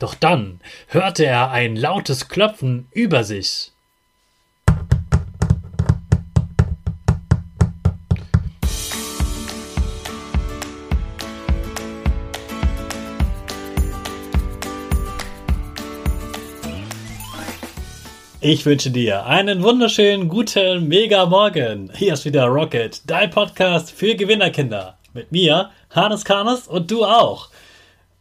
Doch dann hörte er ein lautes Klopfen über sich. Ich wünsche dir einen wunderschönen, guten, mega Morgen. Hier ist wieder Rocket, dein Podcast für Gewinnerkinder. Mit mir, Hannes Kannes, und du auch.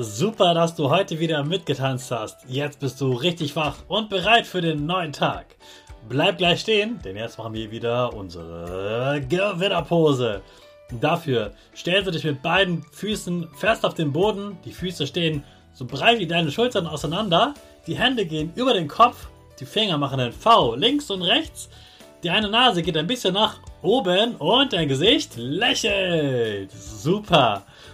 Super, dass du heute wieder mitgetanzt hast. Jetzt bist du richtig wach und bereit für den neuen Tag. Bleib gleich stehen, denn jetzt machen wir wieder unsere Gewinnerpose. Dafür stellst du dich mit beiden Füßen fest auf den Boden. Die Füße stehen so breit wie deine Schultern auseinander. Die Hände gehen über den Kopf. Die Finger machen einen V links und rechts. Deine Nase geht ein bisschen nach oben und dein Gesicht lächelt. Super.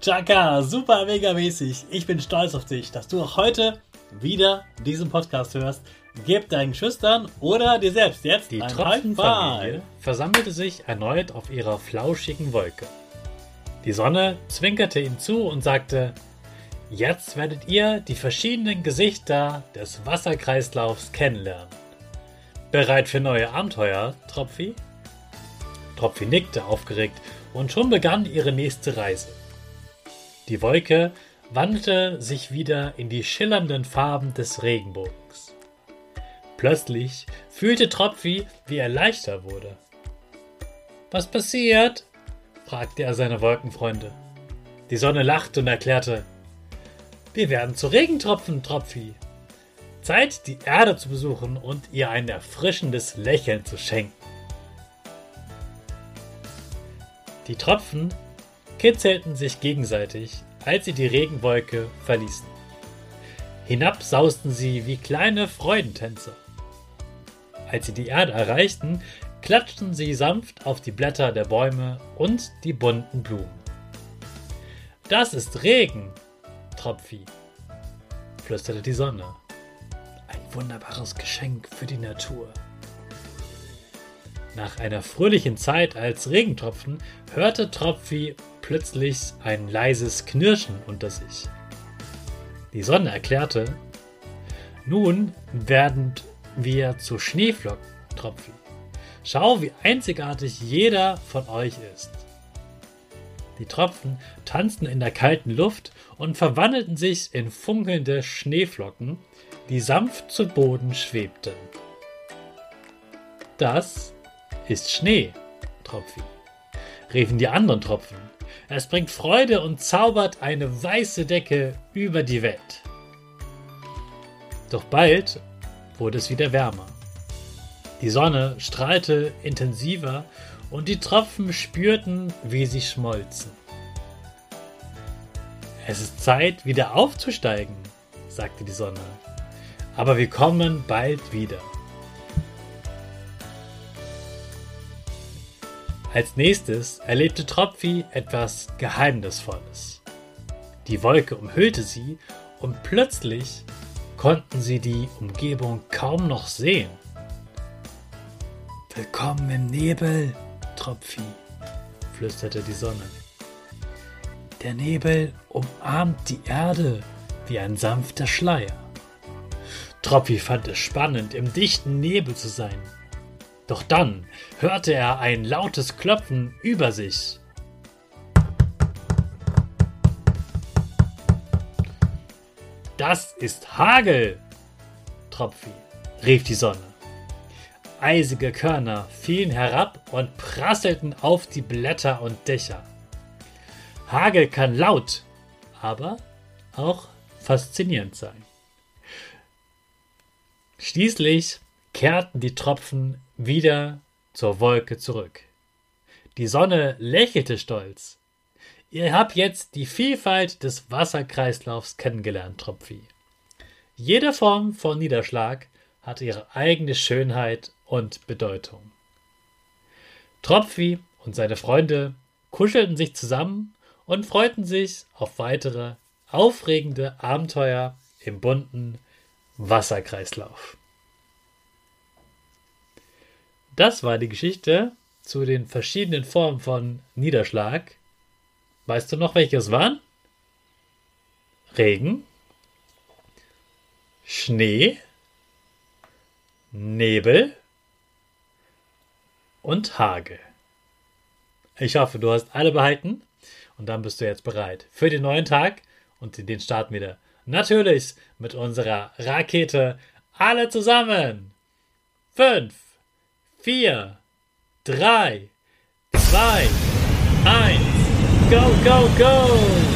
Chaka, super mega mäßig. Ich bin stolz auf dich, dass du auch heute wieder diesen Podcast hörst. Gib deinen Schüchtern oder dir selbst jetzt die Tropfenfamilie versammelte sich erneut auf ihrer flauschigen Wolke. Die Sonne zwinkerte ihm zu und sagte: Jetzt werdet ihr die verschiedenen Gesichter des Wasserkreislaufs kennenlernen. Bereit für neue Abenteuer, Tropfi? Tropfi nickte aufgeregt und schon begann ihre nächste Reise. Die Wolke wandelte sich wieder in die schillernden Farben des Regenbogens. Plötzlich fühlte Tropfi, wie er leichter wurde. Was passiert? Fragte er seine Wolkenfreunde. Die Sonne lachte und erklärte: Wir werden zu Regentropfen, Tropfi. Zeit, die Erde zu besuchen und ihr ein erfrischendes Lächeln zu schenken. Die Tropfen kitzelten sich gegenseitig, als sie die Regenwolke verließen. Hinab sausten sie wie kleine Freudentänzer. Als sie die Erde erreichten, klatschten sie sanft auf die Blätter der Bäume und die bunten Blumen. Das ist Regen, Tropfi, flüsterte die Sonne. Ein wunderbares Geschenk für die Natur. Nach einer fröhlichen Zeit als Regentropfen hörte Tropfi plötzlich ein leises Knirschen unter sich. Die Sonne erklärte: Nun werden wir zu Schneeflocken, Tropfi. Schau, wie einzigartig jeder von euch ist. Die Tropfen tanzten in der kalten Luft und verwandelten sich in funkelnde Schneeflocken, die sanft zu Boden schwebten. Das ist Schnee, Tropfi, riefen die anderen Tropfen. Es bringt Freude und zaubert eine weiße Decke über die Welt. Doch bald wurde es wieder wärmer. Die Sonne strahlte intensiver und die Tropfen spürten, wie sie schmolzen. Es ist Zeit, wieder aufzusteigen, sagte die Sonne. Aber wir kommen bald wieder. Als nächstes erlebte Tropfi etwas Geheimnisvolles. Die Wolke umhüllte sie und plötzlich konnten sie die Umgebung kaum noch sehen. Willkommen im Nebel, Tropfi, flüsterte die Sonne. Der Nebel umarmt die Erde wie ein sanfter Schleier. Tropfi fand es spannend, im dichten Nebel zu sein. Doch dann hörte er ein lautes Klopfen über sich. Das ist Hagel, Tropfi, rief die Sonne. Eisige Körner fielen herab und prasselten auf die Blätter und Dächer. Hagel kann laut, aber auch faszinierend sein. Schließlich kehrten die Tropfen wieder zur Wolke zurück. Die Sonne lächelte stolz. Ihr habt jetzt die Vielfalt des Wasserkreislaufs kennengelernt, Tropfi. Jede Form von Niederschlag hat ihre eigene Schönheit und Bedeutung. Tropfi und seine Freunde kuschelten sich zusammen und freuten sich auf weitere aufregende Abenteuer im bunten Wasserkreislauf. Das war die Geschichte zu den verschiedenen Formen von Niederschlag. Weißt du noch, welche es waren? Regen, Schnee, Nebel und Hagel. Ich hoffe, du hast alle behalten und dann bist du jetzt bereit für den neuen Tag und den Start wieder. Natürlich mit unserer Rakete alle zusammen. 5, 4, 3, 2, 1, go, go, go!